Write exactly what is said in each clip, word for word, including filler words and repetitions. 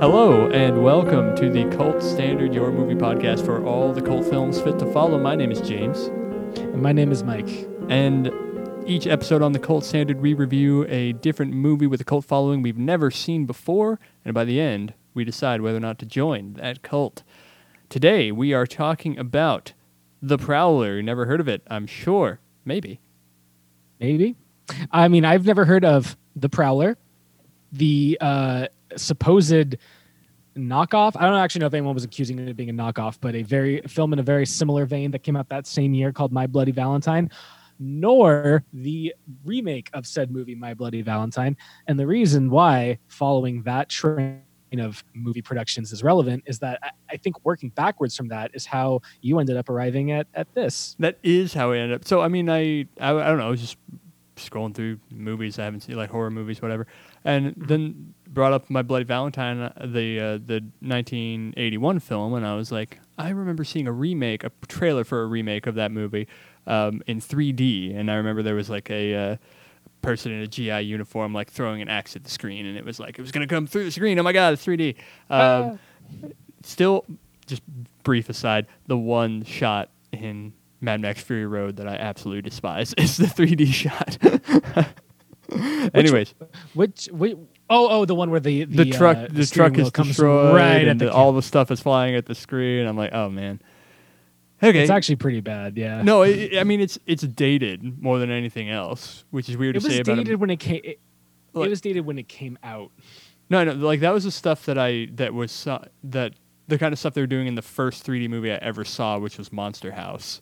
Hello and welcome to the Cult Standard, your movie podcast for all the cult films fit to follow. My name is James. And my name is Mike. And each episode on the Cult Standard, we review a different movie with a cult following we've never seen before. And by the end, we decide whether or not to join that cult. Today, we are talking about The Prowler. Never heard of it, I'm sure. Maybe. Maybe. I mean, I've never heard of The Prowler, the uh, supposed knockoff. I don't actually know if anyone was accusing it of being a knockoff, but a very a film in a very similar vein that came out that same year called My Bloody Valentine, nor the remake of said movie, My Bloody Valentine. And the reason why following that trend of movie productions is relevant is that I think working backwards from that is how you ended up arriving at at this. That is how I ended up. So I mean, I I, I don't know. I was just scrolling through movies I haven't seen, like horror movies, whatever, and then brought up My Bloody Valentine, the uh, the nineteen eighty-one film, and I was like, I remember seeing a remake, a trailer for a remake of that movie um, in three D, and I remember there was like a uh, person in a G I uniform like throwing an axe at the screen, and it was like it was gonna come through the screen. Oh my god, it's three D. Um, ah. Still, just brief aside, the one shot in Mad Max Fury Road that I absolutely despise is the three D shot. which, Anyways, which, which oh oh the one where the the, the truck uh, the, the truck is destroyed right and the, all the stuff is flying at the screen. I'm like, oh man, okay, it's actually pretty bad. Yeah, no, it, I mean it's it's dated more than anything else, which is weird it to say about it. It was dated when it came. It, like, it was dated when it came out. No, no, like that was the stuff that I that was uh, that. the kind of stuff they were doing in the first three D movie I ever saw, which was Monster House,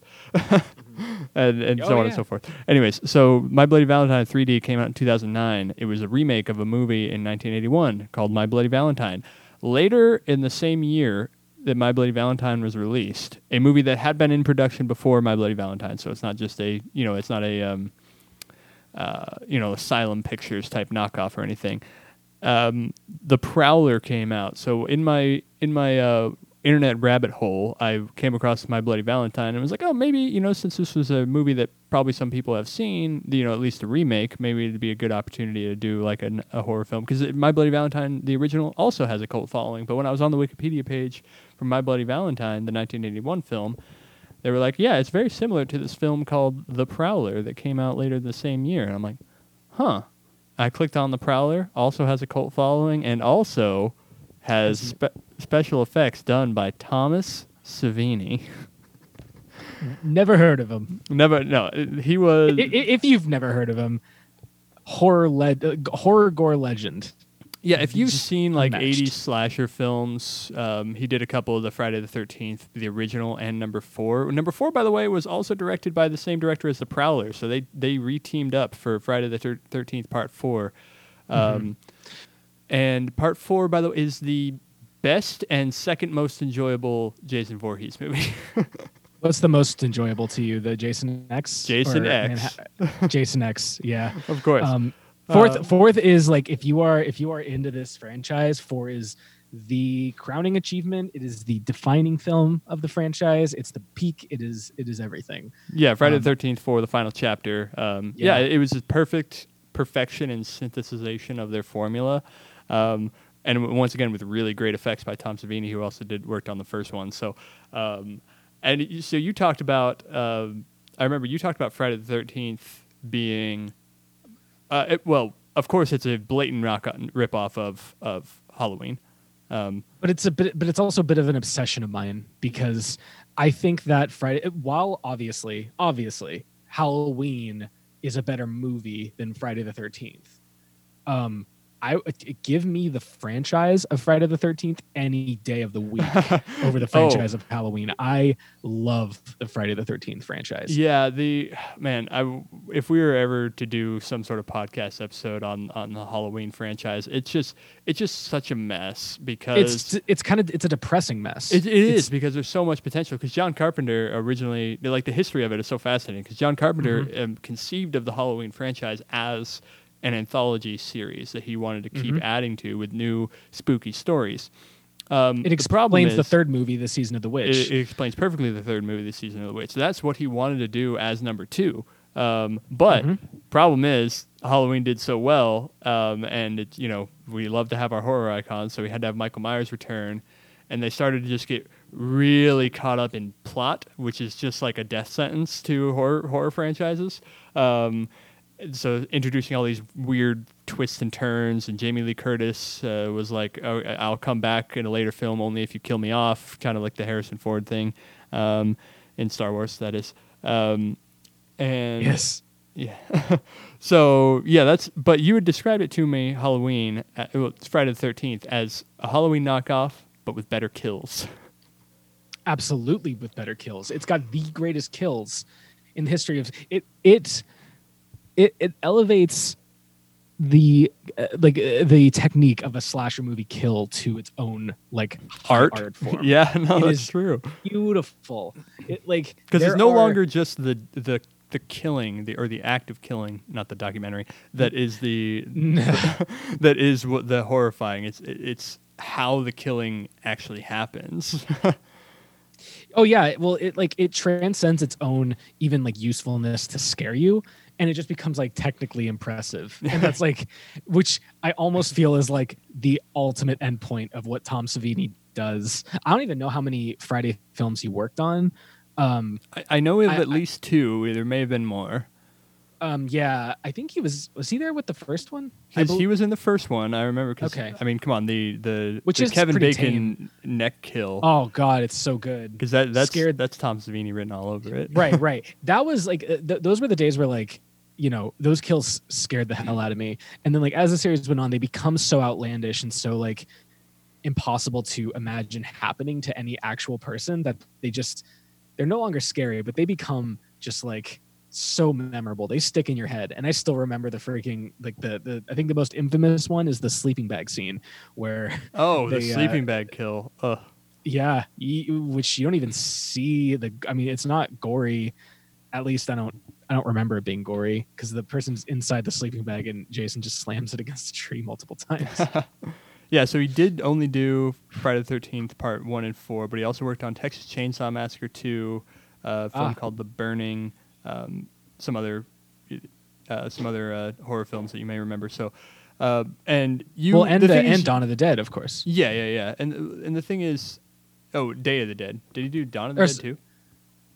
and, and oh, so on yeah. and so forth. Anyways, so My Bloody Valentine three D came out in two thousand nine. It was a remake of a movie in nineteen eighty-one called My Bloody Valentine. Later in the same year that My Bloody Valentine was released, a movie that had been in production before My Bloody Valentine, so it's not just a, you know, it's not a, um, uh, you know, Asylum Pictures type knockoff or anything. Um, the Prowler came out. So in my in my uh, internet rabbit hole, I came across My Bloody Valentine and was like, oh, maybe, you know, since this was a movie that probably some people have seen, you know, at least a remake, maybe it'd be a good opportunity to do like a, a horror film. Because My Bloody Valentine, the original, also has a cult following. But when I was on the Wikipedia page for My Bloody Valentine, the nineteen eighty-one film, they were like, yeah, it's very similar to this film called The Prowler that came out later the same year. And I'm like, huh. I clicked on The Prowler, also has a cult following, and also has spe- special effects done by Thomas Savini. Never heard of him. Never, no. He was... If you've never heard of him, horror le- horror gore legend. Yeah, if you've seen like unmatched eighties slasher films, um, he did a couple of the Friday the thirteenth, the original, and number four. Number four, by the way, was also directed by the same director as The Prowler, so they they re-teamed up for Friday the thirteenth Part Four. Um, mm-hmm. And Part Four, by the way, is the best and second most enjoyable Jason Voorhees movie. What's the most enjoyable to you, the Jason X? Jason X. Manha- Jason X, yeah. Of course. Um, Fourth, uh, fourth is like if you are if you are into this franchise, four is the crowning achievement. It is the defining film of the franchise. It's the peak. It is it is everything. Yeah, Friday um, the thirteenth for the final chapter. Um, yeah. yeah, it was a perfect perfection and synthesization of their formula, um, and once again with really great effects by Tom Savini, who also did worked on the first one. So, um, and so you talked about. Uh, I remember you talked about Friday the thirteenth being. Uh, it, well, of course, it's a blatant rock on, ripoff of of Halloween, um, but it's a bit, but it's also a bit of an obsession of mine because I think that Friday, while obviously, obviously, Halloween is a better movie than Friday the thirteenth. Um, I give me the franchise of Friday the thirteenth any day of the week over the franchise oh. of Halloween. I love the Friday the thirteenth franchise. Yeah, the man. I if we were ever to do some sort of podcast episode on, on the Halloween franchise, it's just it's just such a mess because it's it's kind of it's a depressing mess. It, it is because there's so much potential. Because John Carpenter originally, like the history of it is so fascinating. Because John Carpenter mm-hmm. um, conceived of the Halloween franchise as an anthology series that he wanted to keep mm-hmm. adding to with new spooky stories. Um, it explains the, the third movie, The Season of the Witch. It, it explains perfectly the third movie, The Season of the Witch. So that's what he wanted to do as number two. Um, but mm-hmm. problem is Halloween did so well, um, and it, you know, we love to have our horror icons, so we had to have Michael Myers return, and they started to just get really caught up in plot, which is just like a death sentence to horror horror franchises. Um, so introducing all these weird twists and turns, and Jamie Lee Curtis uh, was like, oh, I'll come back in a later film only if you kill me off, kind of like the Harrison Ford thing um, in Star Wars, that is. Um, and yes. Yeah. So, yeah, that's, but you had described it to me, Halloween, uh, well, it's Friday the thirteenth, as a Halloween knockoff, but with better kills. Absolutely, with better kills. It's got the greatest kills in the history of it. It it it elevates the uh, like uh, the technique of a slasher movie kill to its own like art art form. Yeah, no, it that's is true. Beautiful. It like because it's no are... longer just the the. The killing, the or the act of killing, not the documentary. That is the, the that is what the horrifying. It's it's how the killing actually happens. Oh yeah, well it like it transcends its own even like usefulness to scare you, and it just becomes like technically impressive. And that's like, which I almost feel is like the ultimate endpoint of what Tom Savini does. I don't even know how many Friday films he worked on. Um, I, I know of I, at least two. There may have been more. Um, yeah, I think he was. Was he there with the first one? Because bel- he was in the first one. I remember. Cause, okay. I mean, come on. The the, Which the is Kevin Bacon tame. Neck kill. Oh God, it's so good. Because that that's Scared. That's Tom Savini written all over it. Right, right. That was like th- those were the days where like you know those kills scared the hell out of me. And then like as the series went on, they become so outlandish and so like impossible to imagine happening to any actual person that they just. They're no longer scary, but they become just like so memorable. They stick in your head. And I still remember the freaking, like the, the I think the most infamous one is the sleeping bag scene where. Oh, they, the sleeping uh, bag kill. Ugh. Yeah. You, which you don't even see the, I mean, it's not gory. At least I don't, I don't remember it being gory because the person's inside the sleeping bag and Jason just slams it against a tree multiple times. Yeah, so he did only do Friday the thirteenth Part One and Four, but he also worked on Texas Chainsaw Massacre Two, uh, a film ah. called The Burning, um, some other, uh, some other uh, horror films that you may remember. So, uh, and you well, and the, the and is, Dawn of the Dead, of course. Yeah, yeah, yeah. And and the thing is, oh, Day of the Dead. Did he do Dawn of the or Dead too?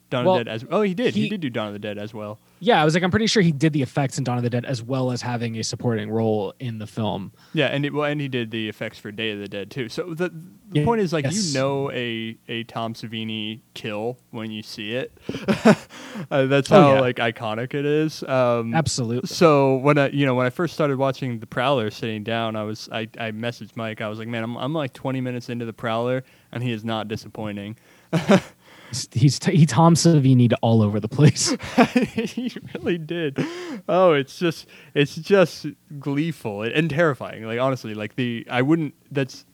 Dawn well, of the Dead as oh he did he, he did do Dawn of the Dead as well. Yeah, I was like I'm pretty sure he did the effects in Dawn of the Dead as well as having a supporting role in the film. Yeah, and it, well, and he did the effects for Day of the Dead too. So the, the yeah, point is like yes. you know a, a Tom Savini kill when you see it. uh, that's how oh, yeah. like iconic it is. Um, Absolutely. So when I you know when I first started watching The Prowler sitting down, I was I, I messaged Mike. I was like, man, I'm I'm like twenty minutes into The Prowler and he is not disappointing. He's t- he Tom Savini all over the place. He really did. Oh, it's just it's just gleeful and terrifying. Like honestly, like the I wouldn't. That's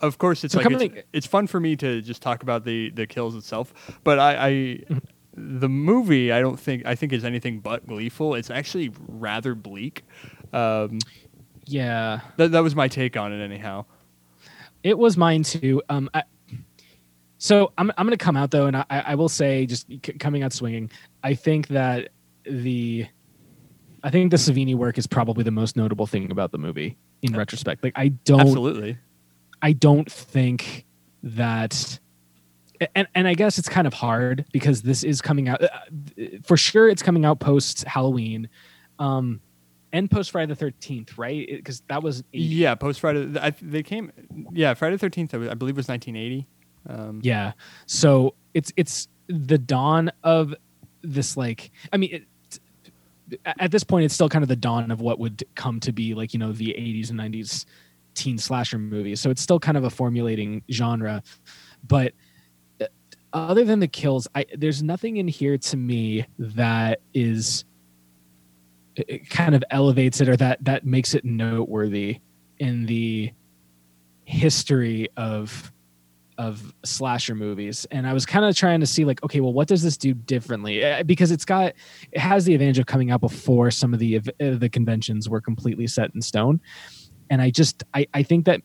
of course it's so like it's, like it's fun for me to just talk about the, the kills itself. But I, I mm-hmm. the movie I don't think I think is anything but gleeful. It's actually rather bleak. Um, yeah, that that was my take on it. Anyhow, it was mine too. Um. I, So I'm I'm going to come out, though, and I, I will say, just c- coming out swinging, I think that the I think the Savini work is probably the most notable thing about the movie in uh, retrospect. Like, I don't... Absolutely. I don't think that... And, and I guess it's kind of hard because this is coming out... Uh, for sure, it's coming out post-Halloween um, and post-Friday the thirteenth, right? Because that was... eighty. Yeah, post-Friday... I, they came... Yeah, Friday the thirteenth, I believe, was nineteen eighty. Um, yeah, so it's it's the dawn of this like I mean it, at this point it's still kind of the dawn of what would come to be like you know the eighties and nineties teen slasher movies. So it's still kind of a formulating genre, but other than the kills, I, there's nothing in here to me that is it kind of elevates it or that that makes it noteworthy in the history of. of slasher movies. And I was kind of trying to see like, okay, well, what does this do differently? Because it's got, it has the advantage of coming out before some of the, uh, the conventions were completely set in stone. And I just, I, I think that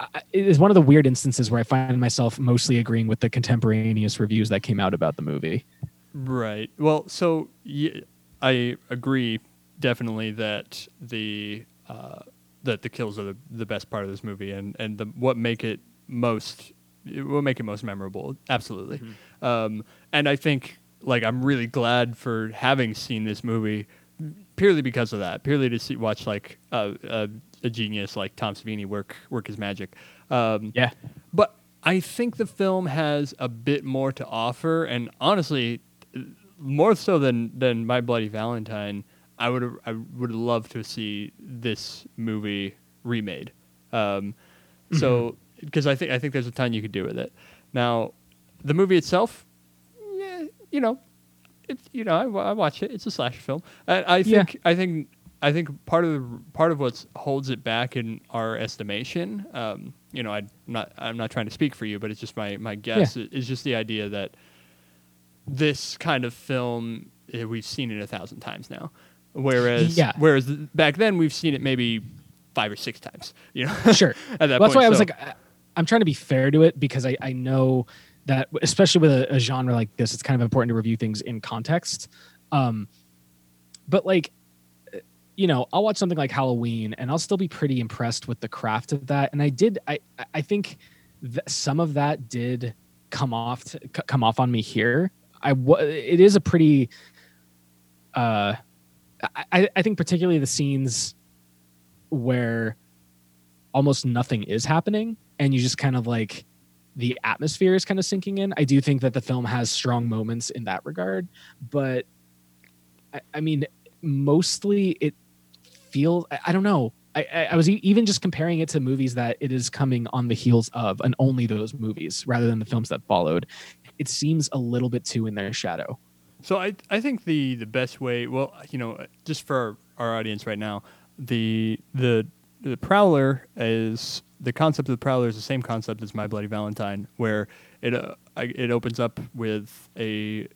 I, it is one of the weird instances where I find myself mostly agreeing with the contemporaneous reviews that came out about the movie. Right. Well, so yeah, I agree definitely that the uh, that the kills are the, the best part of this movie, and and the what make it most it will make it most memorable. Absolutely. Mm-hmm. Um, and I think like I'm really glad for having seen this movie purely because of that, purely to see, watch like uh, a, a genius like Tom Savini work work his magic. Um, yeah. But I think the film has a bit more to offer, and honestly, more so than, than My Bloody Valentine, I would I would love to see this movie remade. Um, so because I think I think there's a ton you could do with it. Now, the movie itself, yeah, you know, it, you know, I, I watch it. It's a slasher film. I, I think yeah. I think I think part of the, part of what holds it back in our estimation. Um, you know, I'm not I'm not trying to speak for you, but it's just my my guess yeah. is just the idea that this kind of film, we've seen it a thousand times now, whereas yeah. whereas back then we've seen it maybe five or six times. You know, sure. At that well, point, that's why so. I was like, I'm trying to be fair to it because I, I know that especially with a, a genre like this, it's kind of important to review things in context. Um, but like, you know, I'll watch something like Halloween and I'll still be pretty impressed with the craft of that. And I did, I I think that some of that did come off to, c- come off on me here. I w- it is a pretty, uh, I, I think particularly the scenes where almost nothing is happening and you just kind of like the atmosphere is kind of sinking in. I do think that the film has strong moments in that regard, but I, I mean, mostly it feels, I, I don't know. I, I, I was e- even just comparing it to movies that it is coming on the heels of, and only those movies rather than the films that followed. It seems a little bit too in their shadow. So I I think the, the best way, well, you know, just for our, our audience right now, the the the Prowler is, the concept of the Prowler is the same concept as My Bloody Valentine, where it uh, it opens up with a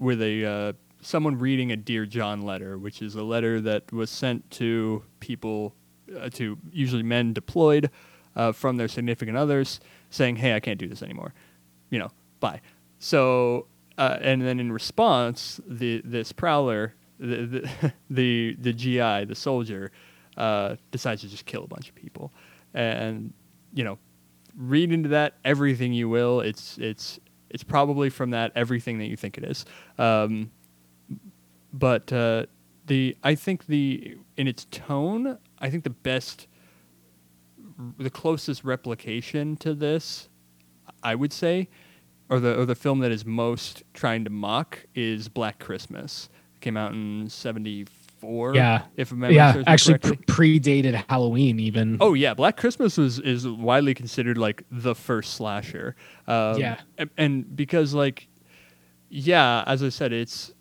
with a uh, someone reading a Dear John letter, which is a letter that was sent to people, uh, to usually men deployed uh, from their significant others, saying, "Hey, I can't do this anymore," you know, bye. So, uh, and then in response, the this prowler, the the the, the G I, the soldier, uh, decides to just kill a bunch of people, and you know, read into that everything you will. It's it's it's probably from that everything that you think it is. Um, but uh, the I think the in its tone, I think the best, the closest replication to this, I would say. Or the or the film that is most trying to mock is Black Christmas. It came out in seventy-four. Yeah, if I remember yeah, correctly. Actually pre- predated Halloween even. Oh yeah, Black Christmas was is widely considered like the first slasher. Um, yeah, and, and because like, yeah, as I said, it's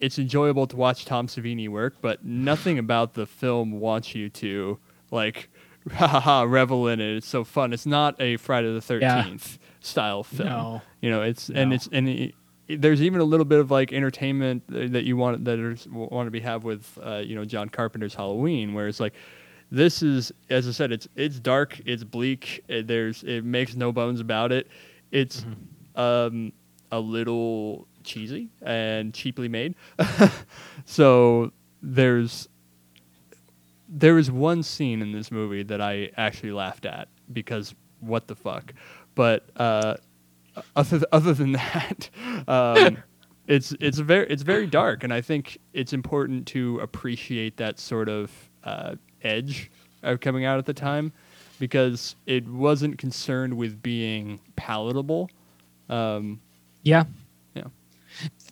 it's enjoyable to watch Tom Savini work, but nothing about the film wants you to like, ha ha ha, revel in it. It's so fun. It's not a Friday the thirteenth. Yeah. Style film, no. you know it's no. and it's and it, it, there's even a little bit of like entertainment that you want that is, want to be have with uh, you know John Carpenter's Halloween, where it's like this is, as I said, it's it's dark, it's bleak, it, there's it makes no bones about it, it's mm-hmm. um, a little cheesy and cheaply made, so there's there is one scene in this movie that I actually laughed at because what the fuck. But uh, other th- other than that, um, it's it's very it's very dark, and I think it's important to appreciate that sort of uh, edge of coming out at the time, because it wasn't concerned with being palatable. Um, yeah, yeah.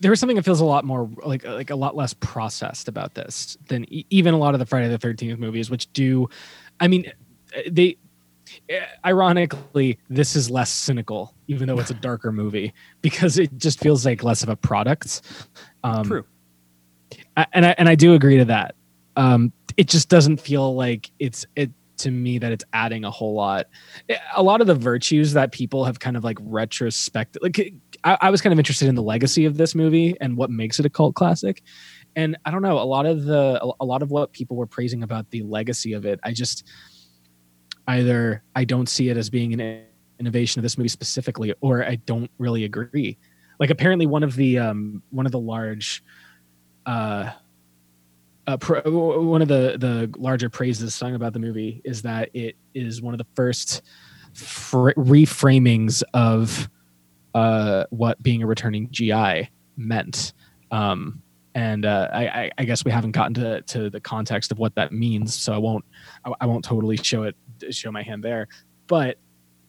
There is something that feels a lot more like like a lot less processed about this than e- even a lot of the Friday the thirteenth movies, which do, I mean, they. Ironically, this is less cynical, even though it's a darker movie, because it just feels like less of a product. Um, True, and I and I do agree to that. Um, it just doesn't feel like it's it to me that it's adding a whole lot. A lot of the virtues that people have kind of like retrospective. Like I, I was kind of interested in the legacy of this movie and what makes it a cult classic. And I don't know a lot of the a lot of what people were praising about the legacy of it. I just. Either I don't see it as being an innovation of this movie specifically, or I don't really agree. Like apparently one of the um, one of the large uh, uh, pro, one of the, the larger praises sung about the movie is that it is one of the first fr- reframings of uh, what being a returning G I meant. Um, and uh, I, I guess we haven't gotten to, to the context of what that means, so I won't I, I won't totally show it show my hand there. But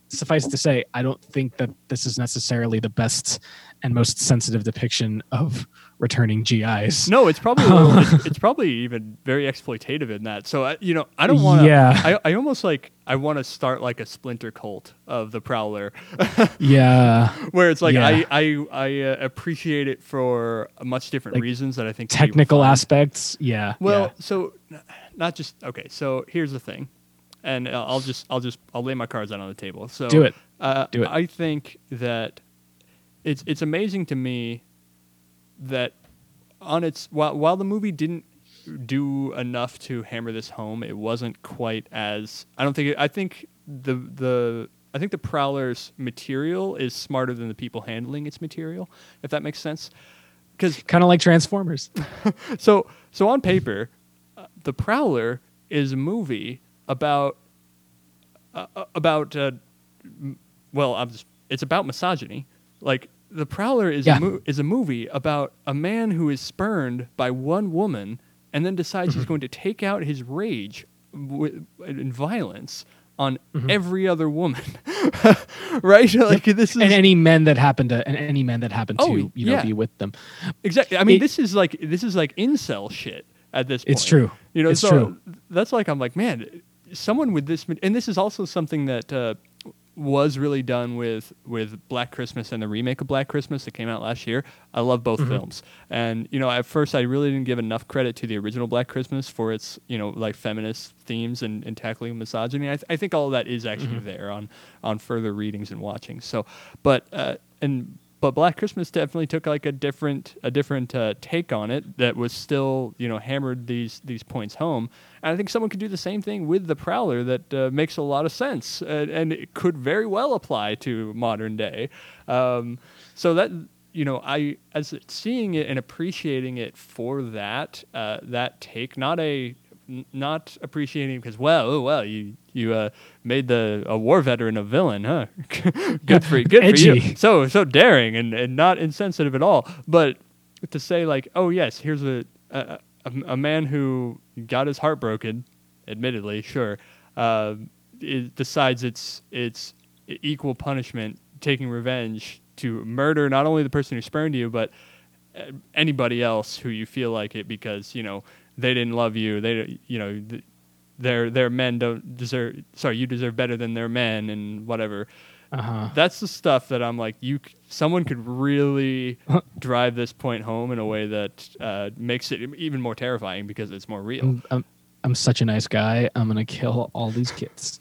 suffice it to say, I don't think that this is necessarily the best and most sensitive depiction of returning G Is. No, it's probably little, it's, it's probably even very exploitative in that. So I, you know, I don't want to. Yeah. I, I almost like I want to start like a splinter cult of the Prowler. Yeah, where it's like yeah. I I I uh, appreciate it for much different like reasons that I think technical aspects. Yeah. Well, yeah. so not just okay. So here's the thing, and I'll just I'll just I'll lay my cards out on the table. So do it. Uh, do it. I think that it's it's amazing to me that on its while while the movie didn't do enough to hammer this home, it wasn't quite as I don't think it, I think the the I think the Prowler's material is smarter than the people handling its material, if that makes sense. Because kind of like Transformers. so so on paper, uh, the Prowler is a movie about uh, about uh, well, I'm just, it's about misogyny, like. The Prowler is yeah. a mo- is a movie about a man who is spurned by one woman and then decides mm-hmm. he's going to take out his rage w- in violence on mm-hmm. every other woman, right? Like this is and any men that happen to and any men that happen to oh, you know yeah. be with them. Exactly. I mean, it, this is like this is like incel shit at this point. It's true. You know, it's so true. That's like I'm like, man, someone with this, and this is also something that. Uh, was really done with with Black Christmas and the remake of Black Christmas that came out last year. I love both mm-hmm. films. And, you know, at first I really didn't give enough credit to the original Black Christmas for its, you know, like feminist themes and, and tackling misogyny. I, th- I think all of that is actually mm-hmm. there on on further readings and watching. So, but uh, and but Black Christmas definitely took like a different a different uh, take on it that was still, you know, hammered these these points home. And I think someone could do the same thing with The Prowler that uh, makes a lot of sense and, and it could very well apply to modern day. Um, so that, you know, I, as seeing it and appreciating it for that, uh, that take, not a, not appreciating because, well, oh, well, you, you uh, made the a war veteran a villain, huh? Good for you. Good for you. So, so daring and, and not insensitive at all. But to say like, oh yes, here's a, a A man who got his heart broken, admittedly, sure, uh, it decides it's it's equal punishment, taking revenge to murder not only the person who spurned you, but anybody else who you feel like it because you know they didn't love you. They you know th- their their men don't deserve. Sorry, you deserve better than their men and whatever. Uh-huh. That's the stuff that I'm like, you. Someone could really drive this point home in a way that uh, makes it even more terrifying because it's more real. I'm, I'm, I'm such a nice guy. I'm gonna kill all these kids.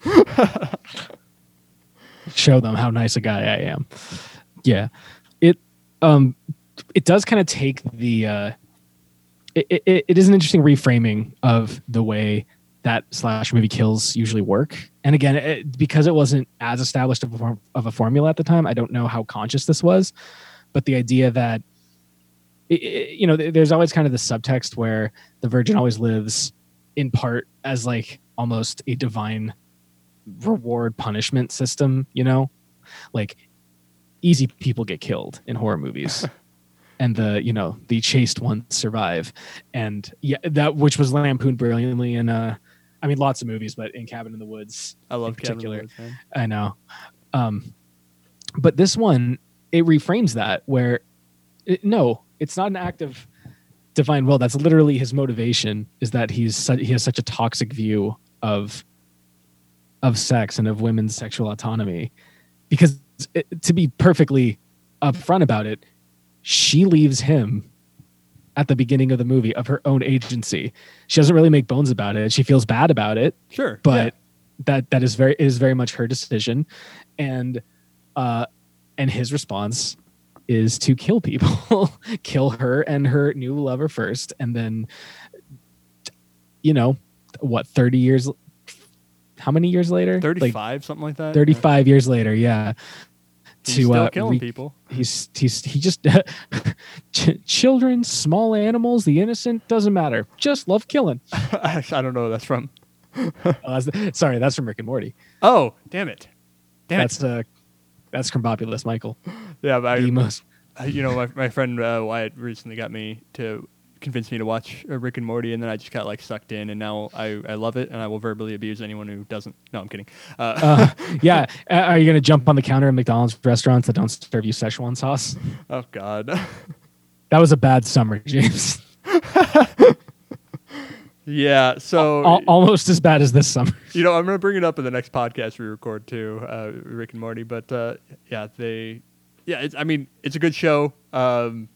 Show them how nice a guy I am. Yeah, it um, it does kind of take the. Uh, it, it it is an interesting reframing of the way that slash movie kills usually work. And again, it, because it wasn't as established of a, of a formula at the time, I don't know how conscious this was, but the idea that, it, it, you know, th- there's always kind of the subtext where the Virgin always lives in part as like almost a divine reward punishment system, you know, like easy people get killed in horror movies. And the, you know, the chaste ones survive. And yeah, that, which was lampooned brilliantly in, uh, I mean, lots of movies, but in Cabin in the Woods, I love in particular. Cabin in the Woods, man. I know, um, but this one it reframes that where it, no, it's not an act of divine will. That's literally his motivation. Is that he's su- he has such a toxic view of of sex and of women's sexual autonomy, because it, to be perfectly upfront about it, she leaves him at the beginning of the movie of her own agency. She doesn't really make bones about it. She feels bad about it. Sure. But yeah. that, that is very, is very much her decision. And, uh, and his response is to kill people, kill her and her new lover first. And then, you know, what, thirty years, how many years later? thirty-five, like, something like that. thirty-five yeah. years later. Yeah. He's to, still uh, killing re- people. He's he's he just ch- children, small animals, the innocent, doesn't matter. Just love killing. I don't know where that's from. uh, sorry, that's from Rick and Morty. Oh, damn it! Damn that's it. Uh, that's Crumbopulous, Michael. Yeah, but I, the most. You know, my my friend uh, Wyatt recently got me to convince me to watch uh, Rick and Morty, and then I just got like sucked in, and now I, I love it, and I will verbally abuse anyone who doesn't. No, I'm kidding. Uh, uh, yeah, uh, are you gonna jump on the counter at McDonald's restaurants that don't serve you Szechuan sauce? Oh God, that was a bad summary, James. Yeah, so Al- almost as bad as this summer. You know, I'm gonna bring it up in the next podcast we record too, uh, Rick and Morty. But uh, yeah, they, yeah, it's, I mean, it's a good show. Um,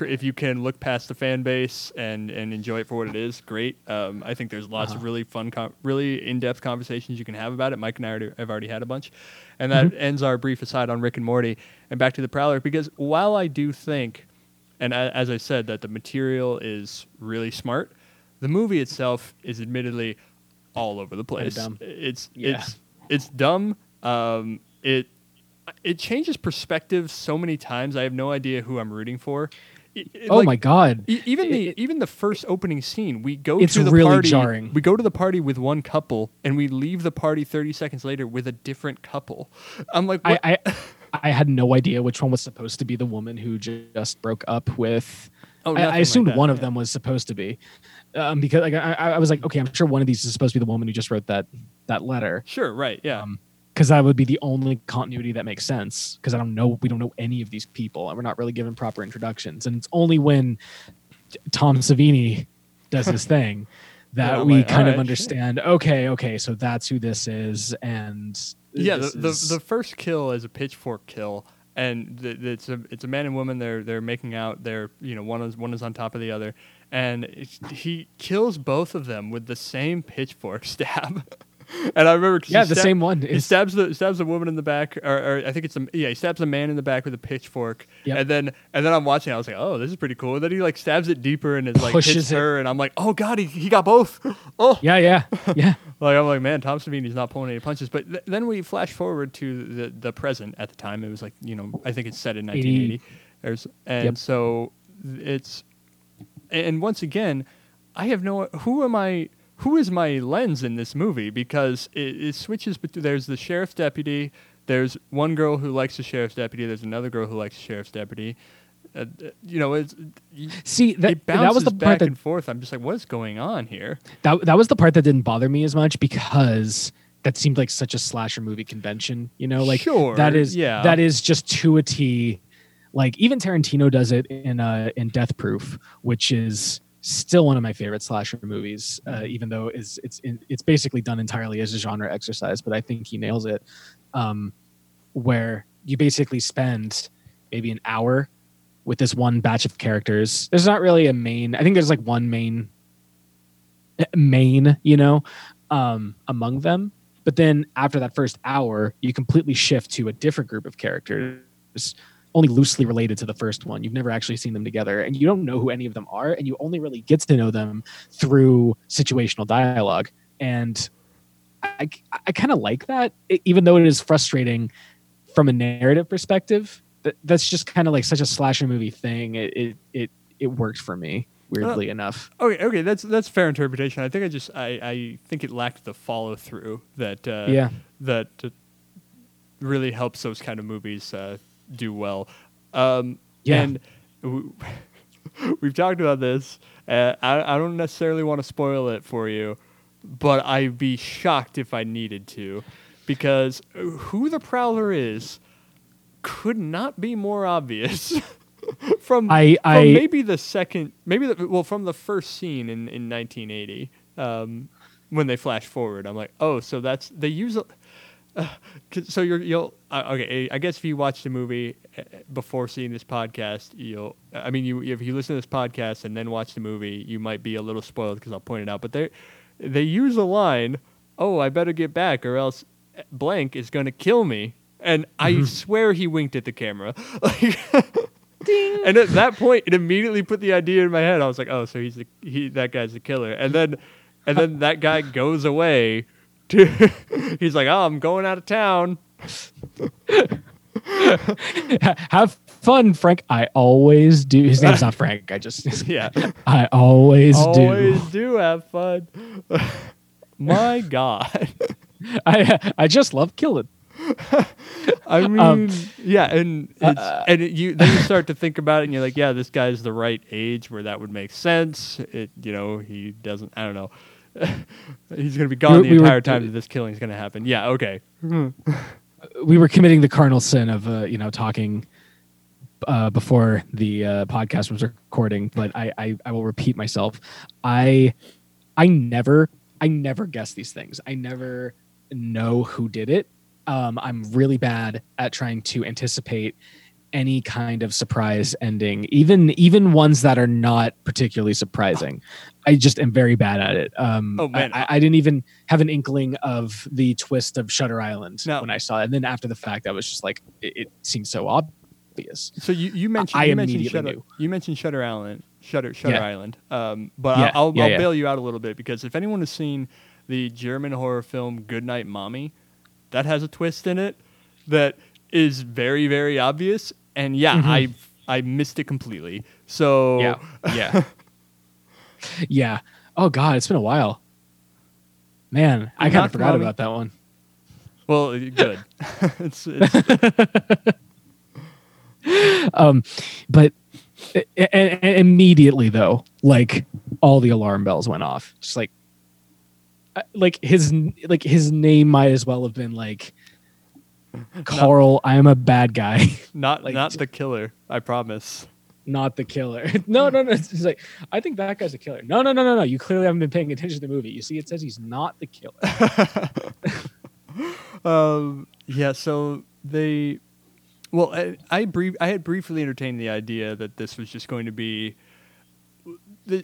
If you can look past the fan base and, and enjoy it for what it is, great. Um, I think there's lots uh-huh. of really fun, com- really in-depth conversations you can have about it. Mike and I already, have already had a bunch. And that mm-hmm. ends our brief aside on Rick and Morty and back to The Prowler. Because while I do think, and I, as I said, that the material is really smart, the movie itself is admittedly all over the place. Dumb. It's, yeah. it's, it's dumb. Um, it, it changes perspective so many times. I have no idea who I'm rooting for. It, it, oh like, my God! E- even the it, even the first opening scene, we go it's to the really party. Jarring. We go to the party with one couple, and we leave the party thirty seconds later with a different couple. I'm like, what? I, I I had no idea which one was supposed to be the woman who just broke up with. Oh, I, I assumed like that, one yeah. of them was supposed to be, um, because like I, I was like, okay, I'm sure one of these is supposed to be the woman who just wrote that that letter. Sure, right, yeah. Um, Because that would be the only continuity that makes sense. Because I don't know, we don't know any of these people, and we're not really given proper introductions. And it's only when Tom Savini does his thing that yeah, we like, kind of right, understand. Shit. Okay, okay, so that's who this is. And yeah, the, is... the the first kill is a pitchfork kill, and the, the, it's a it's a man and woman. They're they're making out. They're you know one is one is on top of the other, and he kills both of them with the same pitchfork stab. And I remember, yeah, the stab, same one. He stabs the stabs a woman in the back, or, or I think it's a yeah. He stabs a man in the back with a pitchfork, yep. and then and then I'm watching. I was like, oh, this is pretty cool. And then he like stabs it deeper and it like Pushes hits it. her, and I'm like, oh God, he, he got both. Oh yeah, yeah, yeah. Like I'm like, man, Tom Savini's not pulling any punches. But th- then we flash forward to the the present. At the time, it was like you know I think it's set in nineteen eighty, There's, and yep. so it's and once again, I have no who am I. Who is my lens in this movie? Because it, it switches. Between, there's the sheriff's deputy. There's one girl who likes the sheriff's deputy. There's another girl who likes the sheriff's deputy. Uh, you know, it's see that it that was the back part that, and forth. I'm just like, what is going on here? That that was the part that didn't bother me as much because that seemed like such a slasher movie convention. You know, like sure, that is yeah. that is just to a T. Like even Tarantino does it in uh, in Death Proof, which is. Still one of my favorite slasher movies, uh, even though is it's it's basically done entirely as a genre exercise. But I think he nails it, um, where you basically spend maybe an hour with this one batch of characters. There's not really a main. I think there's like one main, main you know, um, among them. But then after that first hour, you completely shift to a different group of characters. Only loosely related to the first one. You've never actually seen them together, and you don't know who any of them are, and you only really get to know them through situational dialogue. And I, I kind of like that, even though it is frustrating from a narrative perspective. That, that's just kind of like such a slasher movie thing. It it it, it worked for me, weirdly uh, enough. Okay, okay, that's that's fair interpretation. I think I just I, I think it lacked the follow through that uh, yeah that really helps those kind of movies. Uh, do well um yeah. and w- we've talked about this uh, I, I don't necessarily want to spoil it for you, but I'd be shocked if I needed to, because who the Prowler is could not be more obvious. from, I, I, from maybe the second maybe the, well from the first scene in, in nineteen eighty, um when they flash forward. I'm like, oh, so that's they use a Uh, so you're, you'll uh, okay. I guess if you watch the movie before seeing this podcast, you'll. I mean, you if you listen to this podcast and then watch the movie, you might be a little spoiled because I'll point it out. But they they use a line. Oh, I better get back, or else blank is going to kill me. And mm-hmm. I swear he winked at the camera. Like, ding. And at that point, it immediately put the idea in my head. I was like, oh, so he's the, he that guy's the killer. And then and then that guy goes away. He's like, oh, I'm going out of town. Have fun, Frank. I always do. His name's not Frank. I just yeah. I always, always do. Always do have fun. My God. I I just love killing. I mean, um, yeah, and it's, uh, and it, you then you start to think about it, and you're like, yeah, this guy's the right age where that would make sense. It, you know, he doesn't. I don't know. He's gonna be gone we, the we entire were, time that this killing's gonna happen. Yeah, okay. We were committing the carnal sin of uh, you know talking uh, before the uh, podcast was recording, but I, I I will repeat myself. I I never I never guess these things. I never know who did it. Um, I'm really bad at trying to anticipate any kind of surprise ending, even even ones that are not particularly surprising. I just am very bad at it. Um, oh, man. I, I didn't even have an inkling of the twist of Shutter Island no. when I saw it. And then after the fact, I was just like, it, it seemed so obvious. So you, you mentioned, I you mentioned immediately Shutter, knew. You mentioned Shutter Island, Shutter, Shutter yeah. Island. Um, but yeah. I'll, I'll, yeah, I'll yeah. bail you out a little bit, because if anyone has seen the German horror film Goodnight Mommy, that has a twist in it that is very, very obvious. And yeah, mm-hmm. I I missed it completely. So yeah, yeah, yeah. Oh God, it's been a while, man. I kind of forgot mommy. about that one. Well, good. it's, it's um, but it, and, and immediately though, like all the alarm bells went off. Just like. Like his like his name might as well have been like Carl. Not, I am a bad guy. Not like, not the killer. I promise. Not the killer. No, no, no. It's like, I think that guy's a killer. No, no, no, no, no. You clearly haven't been paying attention to the movie. You see, it says he's not the killer. um. Yeah. So they. Well, I I, brief, I had briefly entertained the idea that this was just going to be.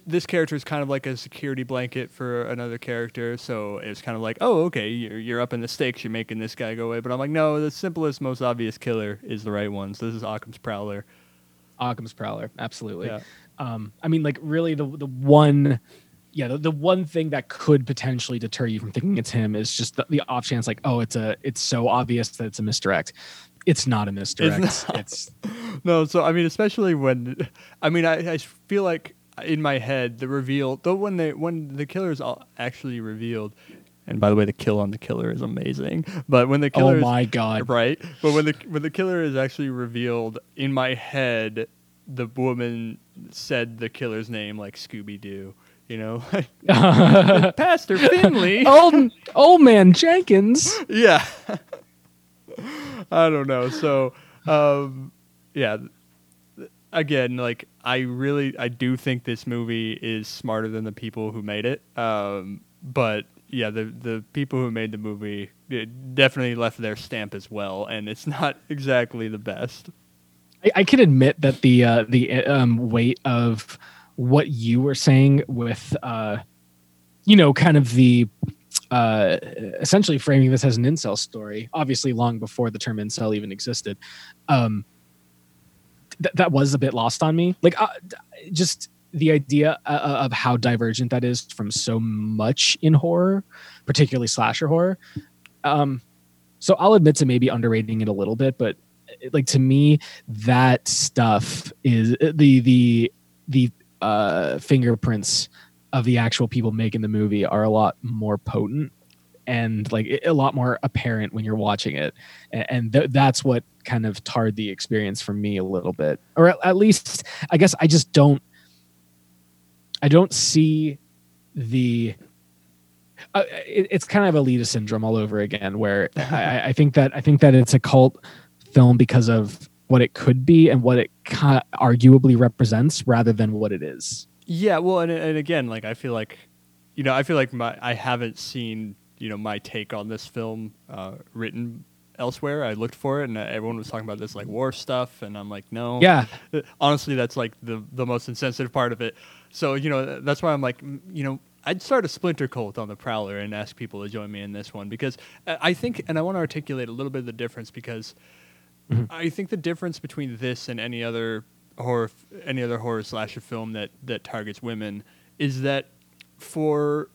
This character is kind of like a security blanket for another character, so it's kind of like, oh, okay, you're you're up in the stakes, you're making this guy go away. But I'm like, no, the simplest, most obvious killer is the right one. So this is Occam's Prowler. Occam's Prowler, absolutely. Yeah. Um, I mean, like, really, the the one, yeah, the, the one thing that could potentially deter you from thinking it's him is just the, the off chance, like, oh, it's a, it's so obvious that it's a misdirect. It's not a misdirect. It's, not. it's no. So I mean, especially when, I mean, I I feel like. In my head, the reveal, though, when they when the killer is all actually revealed, and by the way, the kill on the killer is amazing. But when the killer, oh my is, god, right? But when the when the killer is actually revealed, in my head, the woman said the killer's name like Scooby Doo, you know, Pastor Finley, old old man Jenkins. Yeah, I don't know. So, um, yeah. Again, like I really, I do think this movie is smarter than the people who made it. Um, but yeah, the the people who made the movie it definitely left their stamp as well, and it's not exactly the best. I, I can admit that the uh, the um, weight of what you were saying with, uh, you know, kind of the uh, essentially framing this as an incel story, obviously long before the term incel even existed. Um, Th- that was a bit lost on me. Like uh, just the idea uh, of how divergent that is from so much in horror, particularly slasher horror. Um, so I'll admit to maybe underrating it a little bit, but it, like to me, that stuff is the, the, the uh, fingerprints of the actual people making the movie are a lot more potent and like a lot more apparent when you're watching it. And th- that's what kind of tarred the experience for me a little bit, or at, at least I guess I just don't, I don't see the, uh, it, it's kind of Alita syndrome all over again, where I, I think that, I think that it's a cult film because of what it could be and what it ca- arguably represents rather than what it is. Yeah. Well, and, and again, like, I feel like, you know, I feel like my, I haven't seen, you know, my take on this film uh, written elsewhere. I looked for it, and everyone was talking about this like war stuff, and I'm like, no. Yeah. Honestly, that's like the the most insensitive part of it. So you know, that's why I'm like, you know, I'd start a splinter cult on the Prowler and ask people to join me in this one, because I think, and I want to articulate a little bit of the difference, because mm-hmm. I think the difference between this and any other horror, any other horror slasher film that that targets women is that for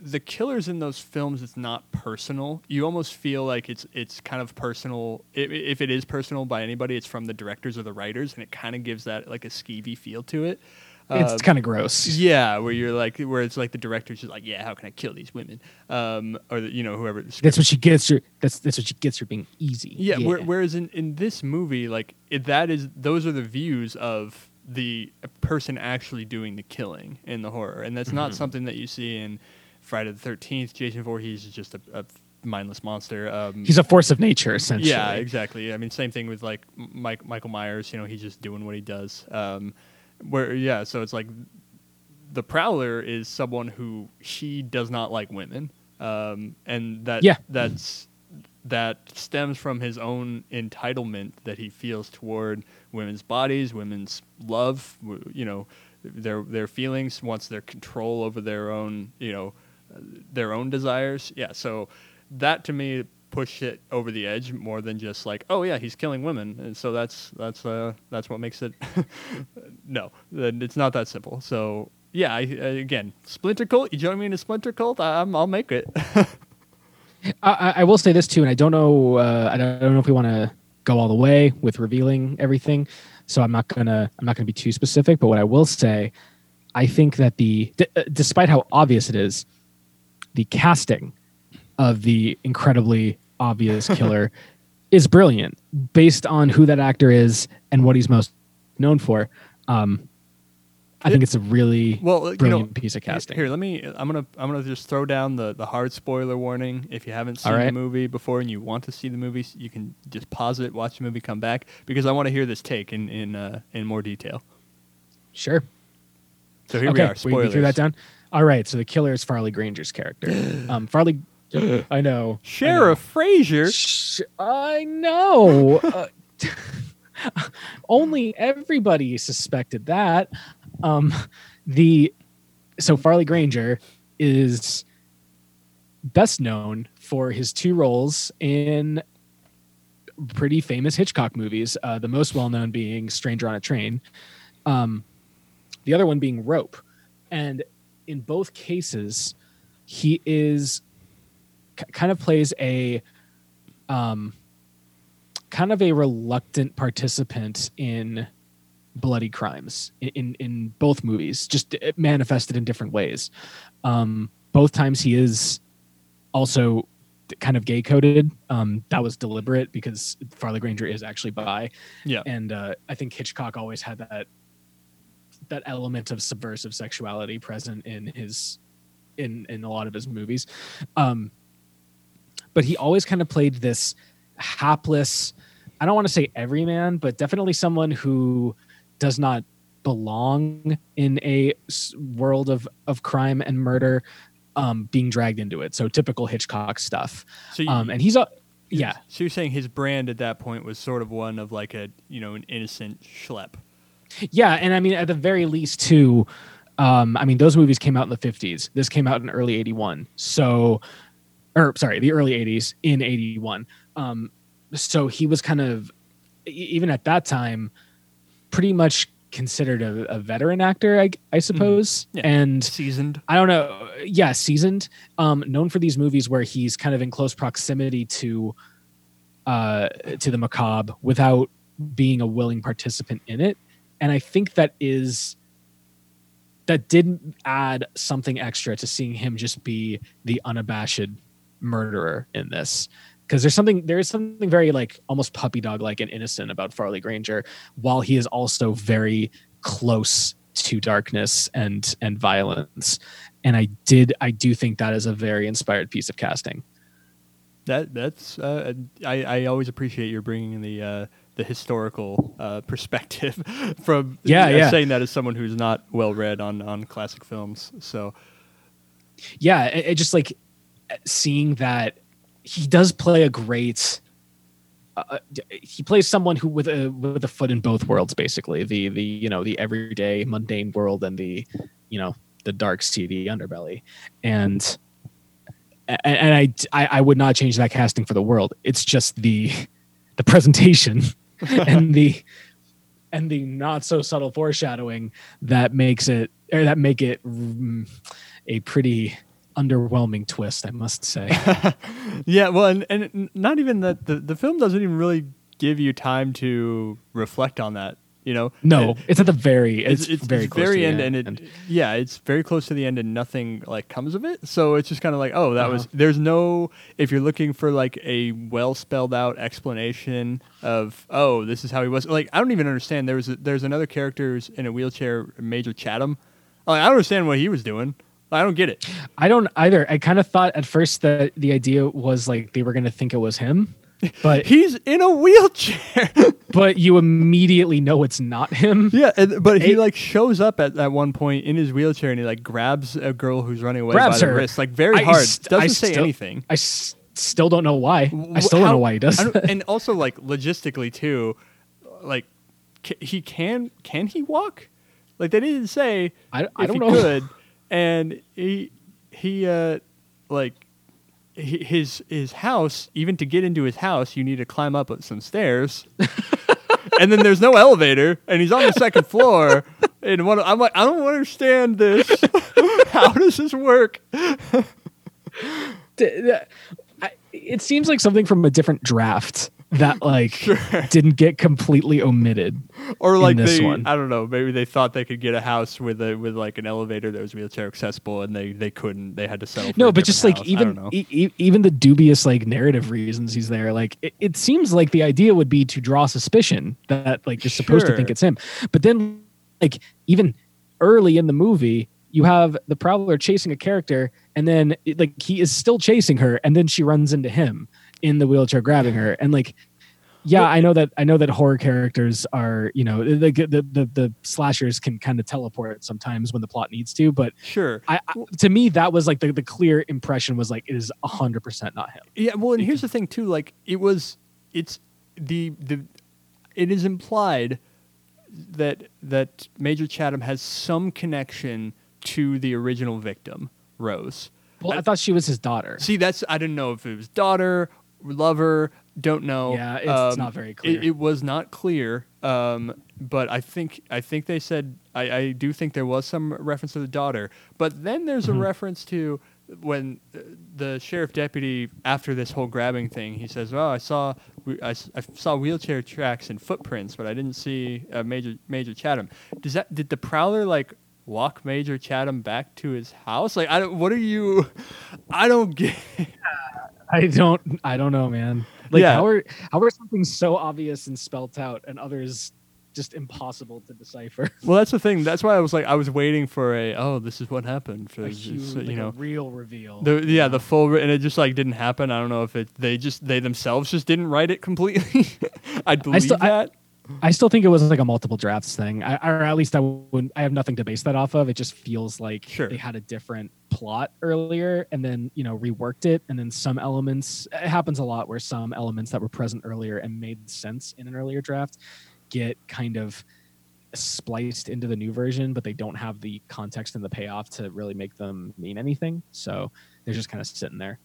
the killers in those films, it's not personal. You almost feel like it's it's kind of personal. It, if it is personal by anybody, it's from the directors or the writers, and it kind of gives that like a skeevy feel to it. It's um, kind of gross. Yeah, where you're like, where it's like the director's just like, yeah, how can I kill these women? Um, or the, you know, whoever. That's what she gets her. That's that's what she gets her being easy. Yeah. yeah. Where, whereas in, in this movie, like it, that is those are the views of the person actually doing the killing in the horror, and that's not mm-hmm. something that you see in Friday the thirteenth. Jason Voorhees is just a, a mindless monster. Um, he's a force of nature, essentially. Yeah, exactly. I mean, same thing with like Mike, Michael Myers. You know, he's just doing what he does. Um, Where yeah, so it's like the Prowler is someone who he does not like women, um, and that yeah. that's that stems from his own entitlement that he feels toward women's bodies, women's love, you know, their their feelings, wants their control over their own, you know, their own desires. Yeah, so that to me pushed it over the edge more than just like, oh yeah, he's killing women, and so that's that's uh that's what makes it. No, it's not that simple. So yeah, I, I, again, Splinter Cult. You join me in a Splinter Cult, I, I'm, I'll make it. I, I will say this too, and I don't know, uh, I don't know if we want to go all the way with revealing everything, so I'm not gonna I'm not gonna be too specific. But what I will say, I think that the d- despite how obvious it is, the casting of the incredibly obvious killer is brilliant based on who that actor is and what he's most known for. Um, I it, think it's a really well, brilliant you know, piece of casting. Here, let me. I'm gonna. I'm gonna just throw down the, the hard spoiler warning. If you haven't seen right. the movie before and you want to see the movie, you can just pause it, watch the movie, come back, because I want to hear this take in in uh, in more detail. Sure. So here okay, we are. Spoilers. We threw that down. All right. So the killer is Farley Granger's character. Um, Farley. I know. Sheriff Frazier. Sh- I know. uh, only everybody suspected that. Um, the so Farley Granger is best known for his two roles in pretty famous Hitchcock movies. Uh, the most well-known being Stranger on a Train. Um, the other one being Rope. And in both cases, he is... kind of plays a um, kind of a reluctant participant in bloody crimes in, in, in both movies, just manifested in different ways. Um, both times he is also kind of gay coded. Um, that was deliberate because Farley Granger is actually bi. Yeah. And uh, I think Hitchcock always had that, that element of subversive sexuality present in his, in, in a lot of his movies. Um, But he always kind of played this hapless, I don't want to say everyman, but definitely someone who does not belong in a world of, of crime and murder, um, being dragged into it. So typical Hitchcock stuff. So you, um, and he's, a, yeah. So you're saying his brand at that point was sort of one of like a, you know, an innocent schlep. Yeah. And I mean, at the very least too, um, I mean, those movies came out in the fifties. This came out in early eighty-one. So... or sorry, the early eighties in eighty-one. Um, so he was kind of, even at that time, pretty much considered a, a veteran actor, I, I suppose. Mm-hmm. Yeah. And seasoned. I don't know. Yeah. Seasoned. Um, known for these movies where he's kind of in close proximity to, uh, to the macabre without being a willing participant in it. And I think that is, that did add something extra to seeing him just be the unabashed murderer in this, because there's something there is something very like almost puppy dog like and innocent about Farley Granger, while he is also very close to darkness and and violence. And I did I do think that is a very inspired piece of casting. That that's uh, I I always appreciate your bringing in the uh, the historical uh, perspective from yeah, you know, yeah saying that as someone who's not well read on on classic films. So yeah, it, it just like. Seeing that he does play a great, uh, he plays someone who with a with a foot in both worlds, basically the the you know the everyday mundane world and the you know the dark seedy underbelly, and and, and I, I I would not change that casting for the world. It's just the the presentation and the and the not so subtle foreshadowing that makes it or that make it um, a pretty. underwhelming twist, I must say. Yeah, well, and, and not even that, the, the film doesn't even really give you time to reflect on that, you know? No, and it's at the very, it's, it's very it's close very to end, the end. And it, yeah, it's very close to the end and nothing like comes of it. So it's just kind of like, oh, that uh-huh. was, there's no, if you're looking for like a well spelled out explanation of, oh, this is how he was. Like, I don't even understand. There was, a, there's another character who's in a wheelchair, Major Chatham. Like, I don't understand what he was doing. I don't get it. I don't either. I kind of thought at first that the idea was like they were going to think it was him, but he's in a wheelchair. But you immediately know it's not him. Yeah, but he it, like shows up at, at one point in his wheelchair and he like grabs a girl who's running away by the her. wrist, like very I hard. St- Doesn't I say still, anything. I s- still don't know why. I still How, don't know why he does. That. And also like logistically too, like c- he can can he walk? Like they didn't say I, I if don't he know. Could. And he, he, uh, like, his his house. Even to get into his house, you need to climb up some stairs, and then there's no elevator, and he's on the second floor. And one, I'm like, I don't understand this. How does this work? It seems like something from a different draft that like sure. didn't get completely omitted, or like in this they, one. I don't know. Maybe they thought they could get a house with a with like an elevator that was wheelchair accessible, and they, they couldn't. They had to settle. For no, a but just house. Like even e- even the dubious like narrative reasons he's there. Like it, it seems like the idea would be to draw suspicion that like you're supposed sure. to think it's him, but then like even early in the movie, you have the Prowler chasing a character, and then like he is still chasing her, and then she runs into him in the wheelchair grabbing her. And like, yeah, I know that I know that horror characters are, you know, the the the, the slashers can kind of teleport sometimes when the plot needs to, but sure. I, I, to me that was like the, the clear impression was like it is one hundred percent not him. Yeah, well, and here's the thing too, like it was it's the the it is implied that that Major Chatham has some connection to the original victim, Rose. Well, I, I thought she was his daughter. See, that's I didn't know if it was daughter, lover, don't know. Yeah, it's um, not very clear. It, it was not clear, um, but I think I think they said I, I do think there was some reference to the daughter. But then there's mm-hmm. a reference to when the sheriff deputy after this whole grabbing thing, he says, "Oh, I saw I, I saw wheelchair tracks and footprints, but I didn't see uh, Major Major Chatham." Does that did the Prowler like? Walk Major Chatham back to his house? Like, I don't, what are you, I don't get it. I don't, I don't know, man. Like yeah. how are, how are something so obvious and spelt out and others just impossible to decipher? Well, that's the thing. That's why I was like, I was waiting for a, oh, this is what happened. For, huge, you like know, a real reveal. The, yeah, yeah. The full, re- and it just like didn't happen. I don't know if it, they just, they themselves just didn't write it completely. I'd believe I still, that. I, I still think it was like a multiple drafts thing, I, or at least I wouldn't. I have nothing to base that off of. It just feels like sure. they had a different plot earlier, and then you know reworked it, and then some elements. It happens a lot where some elements that were present earlier and made sense in an earlier draft get kind of spliced into the new version, but they don't have the context and the payoff to really make them mean anything. So they're just kind of sitting there.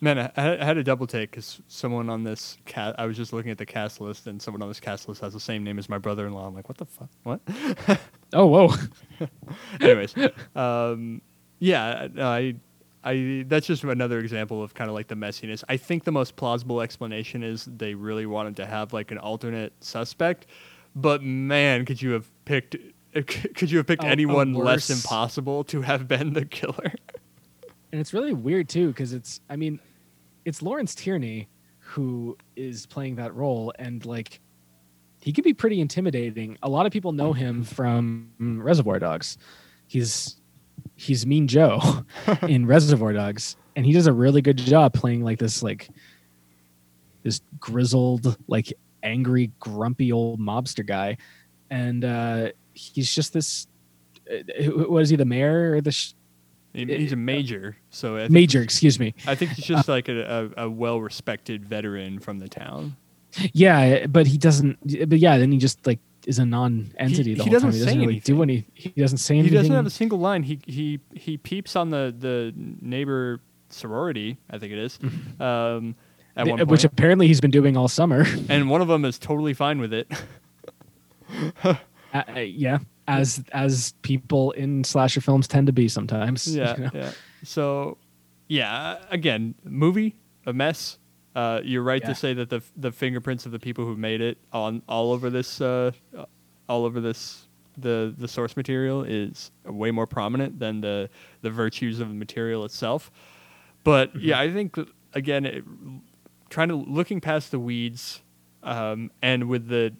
Man, I, I had a double take because someone on this cast, I was just looking at the cast list, and someone on this cast list has the same name as my brother-in-law. I'm like, what the fuck? What? Oh, whoa. Anyways, um, yeah, I, I, that's just another example of kind of like the messiness. I think the most plausible explanation is they really wanted to have like an alternate suspect, but man, could you have picked? Could you have picked oh, anyone oh, less impossible to have been the killer? And it's really weird, too, because it's, I mean, it's Lawrence Tierney who is playing that role. And, like, he could be pretty intimidating. A lot of people know him from Reservoir Dogs. He's he's Mean Joe in Reservoir Dogs. And he does a really good job playing, like, this, like, this grizzled, like, angry, grumpy old mobster guy. And uh, he's just this, was he the mayor or the... Sh- He's a major, so I think major. Excuse me. I think he's just like a, a, a well-respected veteran from the town. Yeah, but he doesn't. But yeah, then he just like is a non-entity. He, the whole he doesn't, time. He doesn't really do any. He doesn't say anything. He doesn't have a single line. He he he peeps on the, the neighbor sorority. I think it is. Um, at the, one point. Which apparently he's been doing all summer. And one of them is totally fine with it. uh, yeah. As as people in slasher films tend to be sometimes. Yeah, you know? yeah. So yeah, again, movie, a mess. Uh, you're right yeah. to say that the the fingerprints of the people who made it on all over this, uh, all over this, the the source material is way more prominent than the the virtues of the material itself. But mm-hmm. yeah, I think again, it, trying to looking past the weeds, um, and with the,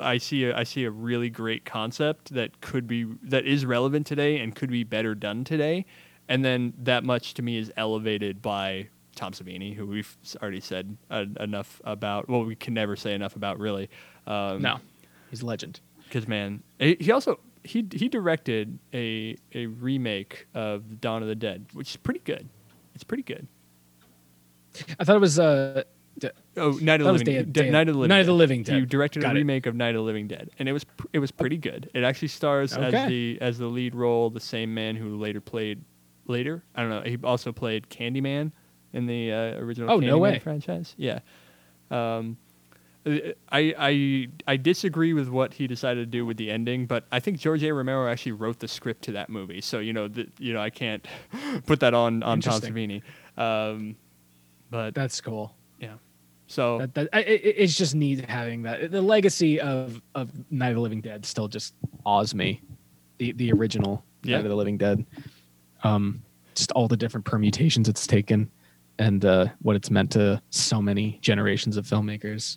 I see a, I see a really great concept that could be that is relevant today and could be better done today, and then that much to me is elevated by Tom Savini, who we've already said uh, enough about. Well, we can never say enough about, really. Um, no, he's a legend. Because, man, he also he he directed a a remake of Dawn of the Dead, which is pretty good. It's pretty good. I thought it was uh d- oh Night of the Living Dead. Day Night of the Living Night of the Living Dead. You directed Got a remake it. of Night of the Living Dead, and it was pr- it was pretty good. It actually stars okay. as the as the lead role the same man who later played later. I don't know. He also played Candyman in the uh, original oh, Candyman no way. franchise. Yeah. Um, I, I I disagree with what he decided to do with the ending, but I think George A. Romero actually wrote the script to that movie. So, you know, the, you know, I can't put that on, on Tom Savini. Um, but that's cool. Yeah. So that, that, it, it's just neat having that. The legacy of, of Night of the Living Dead still just awes me. The, the original yeah. Night of the Living Dead. Um, just all the different permutations it's taken. And uh, what it's meant to so many generations of filmmakers.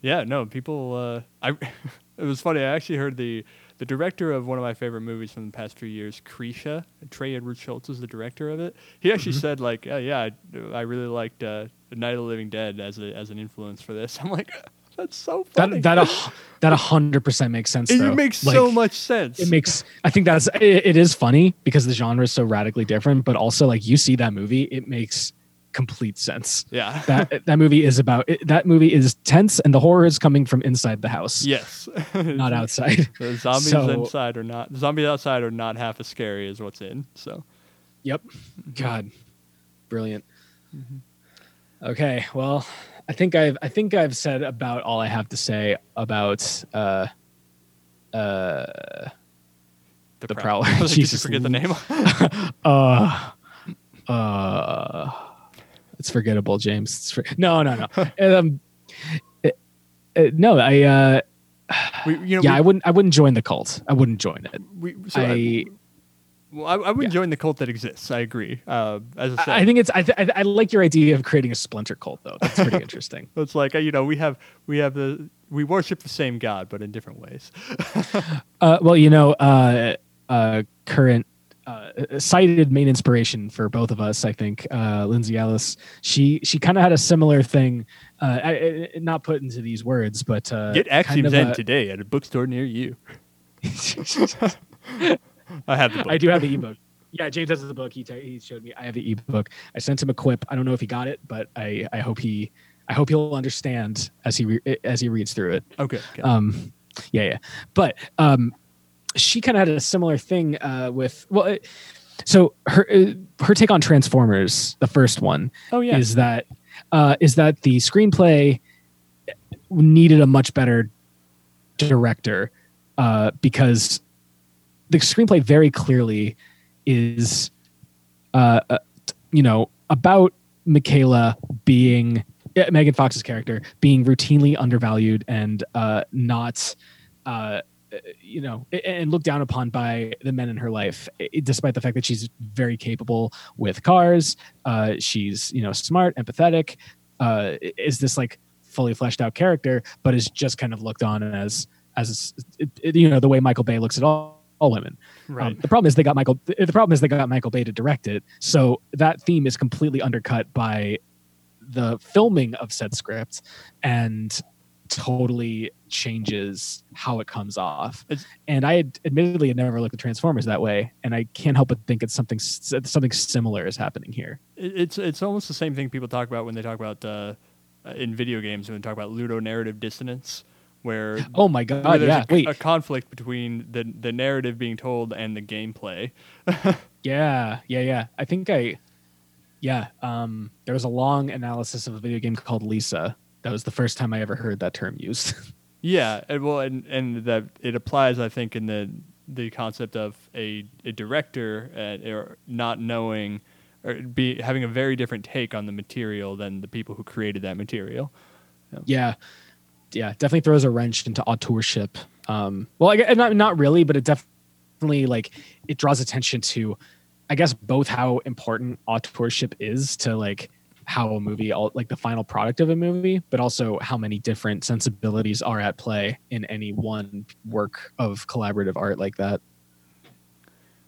yeah, no, people. Uh, I it was funny. I actually heard the the director of one of my favorite movies from the past few years, Cresha. Trey Edward Schultz is the director of it. He actually mm-hmm. said like, oh, "Yeah, I, I really liked uh, Night of the Living Dead as a, as an influence for this." I'm like, that's so funny. That that that a hundred percent makes sense. It though. makes like, so much sense. It makes. I think that's. It, it is funny because the genre is so radically different, but also like you see that movie, it makes complete sense. Yeah. That that movie is about. It, that movie is tense, and the horror is coming from inside the house. Yes. Not outside. The zombies so, inside are not. Zombies outside are not half as scary as what's in. So. Yep. God. Brilliant. Mm-hmm. Okay. Well. I think I've I think I've said about all I have to say about uh, uh, the, the Prowler. Prowler. Jesus, forget the name. uh, uh, it's forgettable, James. It's for- no, no, no. um, it, it, no, I. Uh, we, you know, yeah, we, I wouldn't. I wouldn't join the cult. I wouldn't join it. We, so I. I Well, I, I would yeah. join the cult that exists. I agree. Uh, as I, said. I think it's. I, th- I, I like your idea of creating a splinter cult, though. That's pretty interesting. It's like you know we have we have the we worship the same God, but in different ways. uh, well, you know, uh, uh, current uh, cited main inspiration for both of us, I think, uh, Lindsay Ellis. She she kind of had a similar thing, uh, I, I, not put into these words, but uh, get Axioms End today at a bookstore near you. I have the book. I do have the ebook. Yeah, James has the book. He t- he showed me. I have the ebook. I sent him a quip. I don't know if he got it, but I, I hope he I hope he'll understand as he re- as he reads through it. Okay. okay. Um. Yeah. Yeah. But um, she kind of had a similar thing uh, with well, it, so her her take on Transformers, the first one. Oh yeah. Is that uh, is that the screenplay needed a much better director uh, because. The screenplay very clearly is, uh, uh, you know, about Michaela being uh, Megan Fox's character being routinely undervalued and uh, not, uh, you know, and looked down upon by the men in her life, it, despite the fact that she's very capable with cars. Uh, she's, you know, smart, empathetic, uh, is this like fully fleshed out character, but is just kind of looked on as, as it, it, you know, the way Michael Bay looks at all. All women. Right. Um, the problem is they got Michael. The problem is they got Michael Bay to direct it. So that theme is completely undercut by the filming of said script, and totally changes how it comes off. It's, and I had, admittedly had never looked at Transformers that way, and I can't help but think it's something something similar is happening here. It's it's almost the same thing people talk about when they talk about uh, in video games when they talk about ludonarrative dissonance. Where oh my god, where there's yeah, a, wait. a conflict between the the narrative being told and the gameplay. yeah, yeah, yeah. I think I, yeah. Um, there was a long analysis of a video game called Lisa. That was the first time I ever heard that term used. yeah, and well, and and that it applies, I think, in the the concept of a a director at, or not knowing or be having a very different take on the material than the people who created that material. Yeah. Yeah. Yeah, definitely throws a wrench into auteurship. Um, well, I guess, not not really, but it definitely like it draws attention to, I guess, both how important auteurship is to like how a movie, all, like the final product of a movie, but also how many different sensibilities are at play in any one work of collaborative art like that.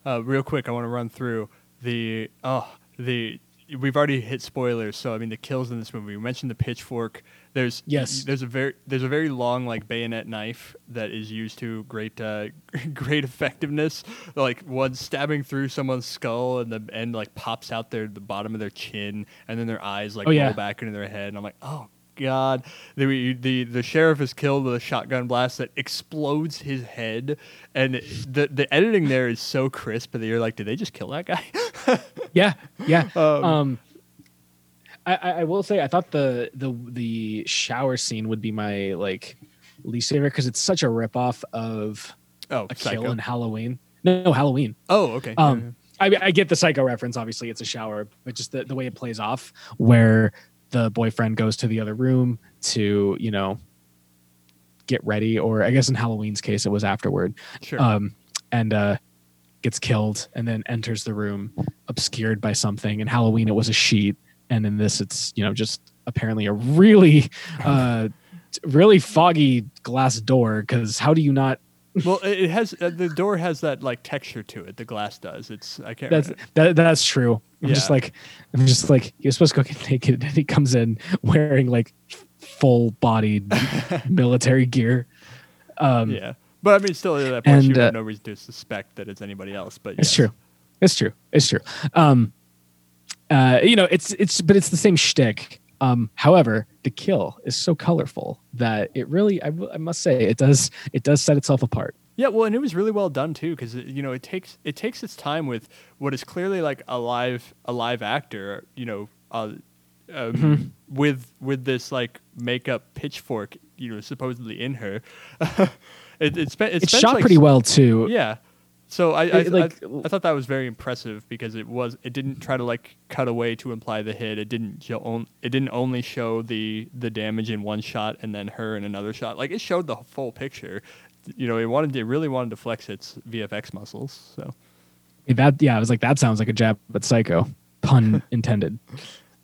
Uh, real quick, I want to run through the oh the we've already hit spoilers, so I mean the kills in this movie. We mentioned the pitchfork. There's yes. There's a very there's a very long like bayonet knife that is used to great uh, great effectiveness. Like one stabbing through someone's skull and the end like pops out their the bottom of their chin and then their eyes like oh, yeah. roll back into their head. And I'm like, oh god. The the the sheriff is killed with a shotgun blast that explodes his head. And the the editing there is so crisp that you're like, did they just kill that guy? yeah, yeah. Um, um I, I will say I thought the the the shower scene would be my like least favorite because it's such a ripoff of oh, a Psycho. Kill in Halloween. No, no Halloween. Oh, okay. Um, yeah. I, I get the Psycho reference. Obviously, it's a shower, but just the, the way it plays off, where the boyfriend goes to the other room to you know get ready, or I guess in Halloween's case, it was afterward. Sure. Um, and uh, gets killed, and then enters the room obscured by something. In Halloween, it was a sheet. And in this, it's, you know, just apparently a really, uh, really foggy glass door. Because how do you not? Well, it has uh, the door has that like texture to it. The glass does. It's I can't. That's that, that's true. I'm yeah. just like I'm just like he was supposed to go get naked, and he comes in wearing like full bodied military gear. Um, yeah, but I mean, still at that point, and, you have uh, no reason to suspect that it's anybody else. But it's yes. true. It's true. It's true. Um, Uh, you know, it's it's but it's the same shtick. Um, however, the kill is so colorful that it really, I, I must say, it does it does set itself apart. Yeah, well, and it was really well done too, because you know it takes it takes its time with what is clearly like a live a live actor. You know, uh, um, mm-hmm. with with this like makeup pitchfork, you know, supposedly in her. it, it spent, it it's shot like, pretty well too. Yeah. So I I, like, I I thought that was very impressive because it was it didn't try to like cut away to imply the hit. It didn't it didn't only show the the damage in one shot and then her in another shot. Like it showed the full picture. You know, it wanted it really wanted to flex its V F X muscles. So that yeah, I was like that sounds like a jab at Psycho, pun intended.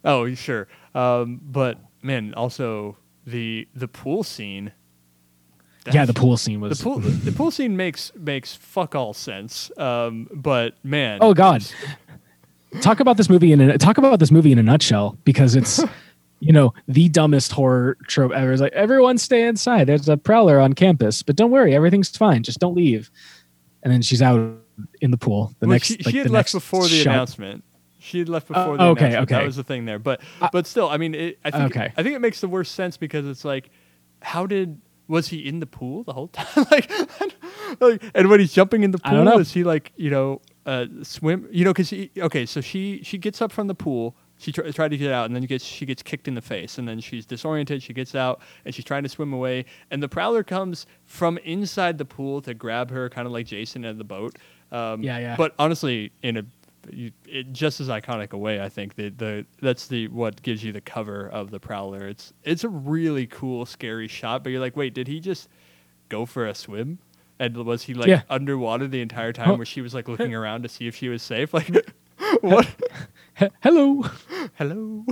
Oh sure, um, but man, also the the pool scene. That's, yeah, the pool scene was the pool. The pool scene makes makes fuck all sense. Um, but man, oh god, talk about this movie in a, talk about this movie in a nutshell because it's you know the dumbest horror trope ever. It's like everyone stay inside. There's a prowler on campus, but don't worry, everything's fine. Just don't leave. And then she's out in the pool. The well, next, she, like, she had the left before the shot. announcement. She had left before uh, the okay, announcement. Okay, that was the thing there. But uh, but still, I mean, it, I think okay. I think it makes the worst sense because it's like, how did. Was he in the pool the whole time? like, like, and when he's jumping in the pool, is he like, you know, uh, swim? You know, because he, okay, so she she gets up from the pool. She tr- tried to get out, and then gets she gets kicked in the face, and then she's disoriented. She gets out, and she's trying to swim away. And the prowler comes from inside the pool to grab her, kind of like Jason out of the boat. Um, yeah, yeah. But honestly, in a it, just as iconic a way, I think the the that's the what gives you the cover of the prowler. It's it's a really cool, scary shot. But you're like, wait, did he just go for a swim? And was he like yeah. underwater the entire time, oh. where she was like looking around to see if she was safe? Like, what? Hello, hello.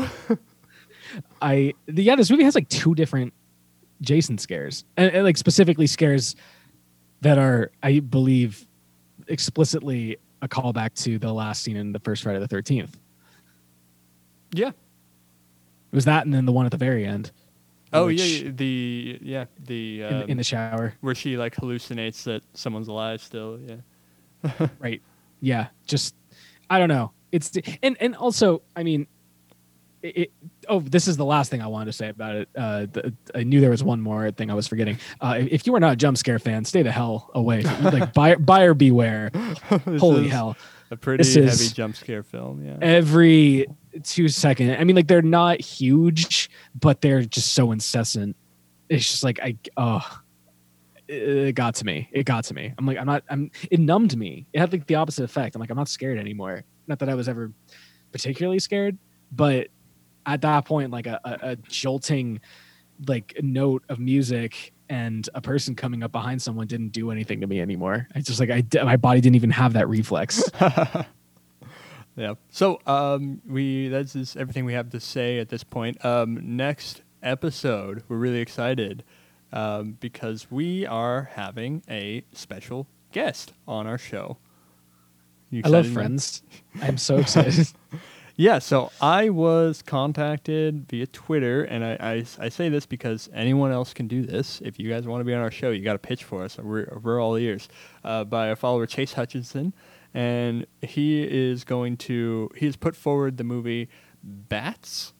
I the, yeah, this movie has like two different Jason scares, and, and like specifically scares that are, I believe, explicitly a callback to the last scene in the first Friday the thirteenth. Yeah. It was that and then the one at the very end. Oh, yeah, yeah. The, yeah, the... Um, in, in the shower. Where she, like, hallucinates that someone's alive still, yeah. Right. Yeah, just... I don't know. It's... And, and also, I mean... It, it, oh, this is the last thing I wanted to say about it. Uh, the, I knew there was one more thing I was forgetting. Uh, if you are not a jump scare fan, stay the hell away. Like buyer, buyer beware. Holy hell! A pretty this heavy jump scare film. Yeah. Every two second. I mean, like they're not huge, but they're just so incessant. It's just like I oh, it got to me. It got to me. I'm like I'm not. I'm. It numbed me. It had like the opposite effect. I'm like I'm not scared anymore. Not that I was ever particularly scared, but at that point, like a, a, a jolting like note of music and a person coming up behind someone didn't do anything to me anymore. It's just like I, my body didn't even have that reflex. Yeah. So um, we that's just everything we have to say at this point. Um, next episode, we're really excited um, because we are having a special guest on our show. I love Friends. I'm so excited. Yeah, so I was contacted via Twitter, and I, I, I say this because anyone else can do this. If you guys want to be on our show, you got to pitch for us. We're, we're all ears. Uh, by our follower Chase Hutchinson, and he is going to he has put forward the movie Bats,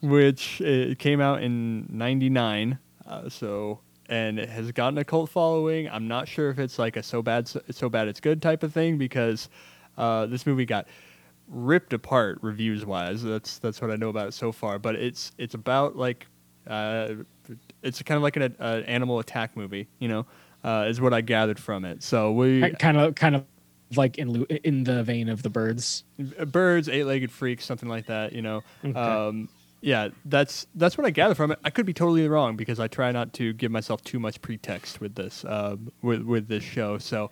which it came out in ninety-nine. Uh, so. And it has gotten a cult following. I'm not sure if it's like a so bad, so, so bad it's good type of thing, because uh, this movie got ripped apart reviews wise. That's that's what I know about it so far. But it's it's about like uh, it's kind of like an uh, animal attack movie, you know, uh, is what I gathered from it. So we kind of kind of like in in the vein of the birds, birds, eight-legged freaks, something like that, you know. Okay. Um, Yeah, that's that's what I gather from it. I could be totally wrong because I try not to give myself too much pretext with this uh, with with this show. So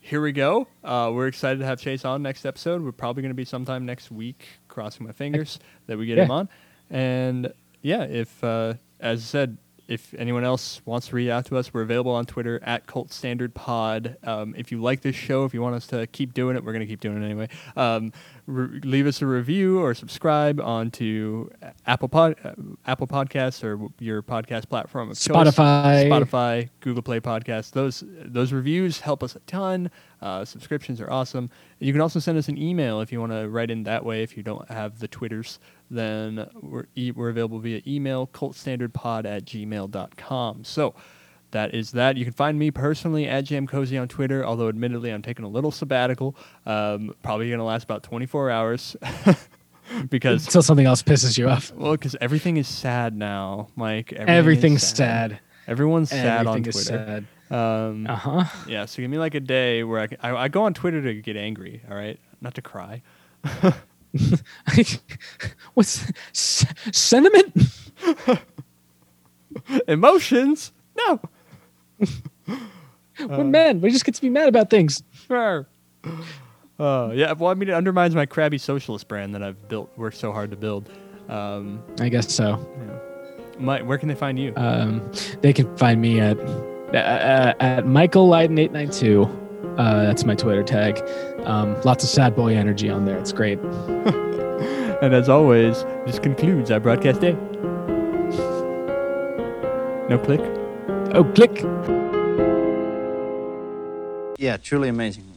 here we go. Uh, we're excited to have Chase on next episode. We're probably going to be sometime next week. Crossing my fingers that we get yeah. him on. And yeah, if uh, as I said, if anyone else wants to reach out to us, we're available on Twitter at Cult Standard Pod. Um, if you like this show, if you want us to keep doing it, we're going to keep doing it anyway. Um, re- leave us a review or subscribe onto Apple Pod, uh, Apple Podcasts or your podcast platform of Spotify, choice. Spotify, Google Play Podcasts. Those those reviews help us a ton. Uh, subscriptions are awesome. You can also send us an email if you want to write in that way. If you don't have the Twitters, then we're, e- we're available via email, cultstandardpod at gmail dot com. So that is that. You can find me personally at JamCozy on Twitter, although admittedly I'm taking a little sabbatical. Um, probably going to last about twenty-four hours. because Until something else pisses you off. Well, because everything is sad now, Mike. Everything Everything's sad. sad. Everyone's sad Everything on Twitter. Is sad. Um, uh-huh. Yeah, so give me like a day where I, can, I, I go on Twitter to get angry, all right? Not to cry. What's s- sentiment? Emotions? No. We're uh, men. We just get to be mad about things. Sure. Uh, yeah, well, I mean, it undermines my crabby socialist brand that I've built, worked so hard to build. Um, I guess so. Yeah. My, where can they find you? Um, they can find me at uh, at Michael Leiden eight nine two. Uh, that's my Twitter tag. Um, lots of sad boy energy on there. It's great. And as always, this concludes our broadcast day. No click? Oh, click. Yeah, truly amazing.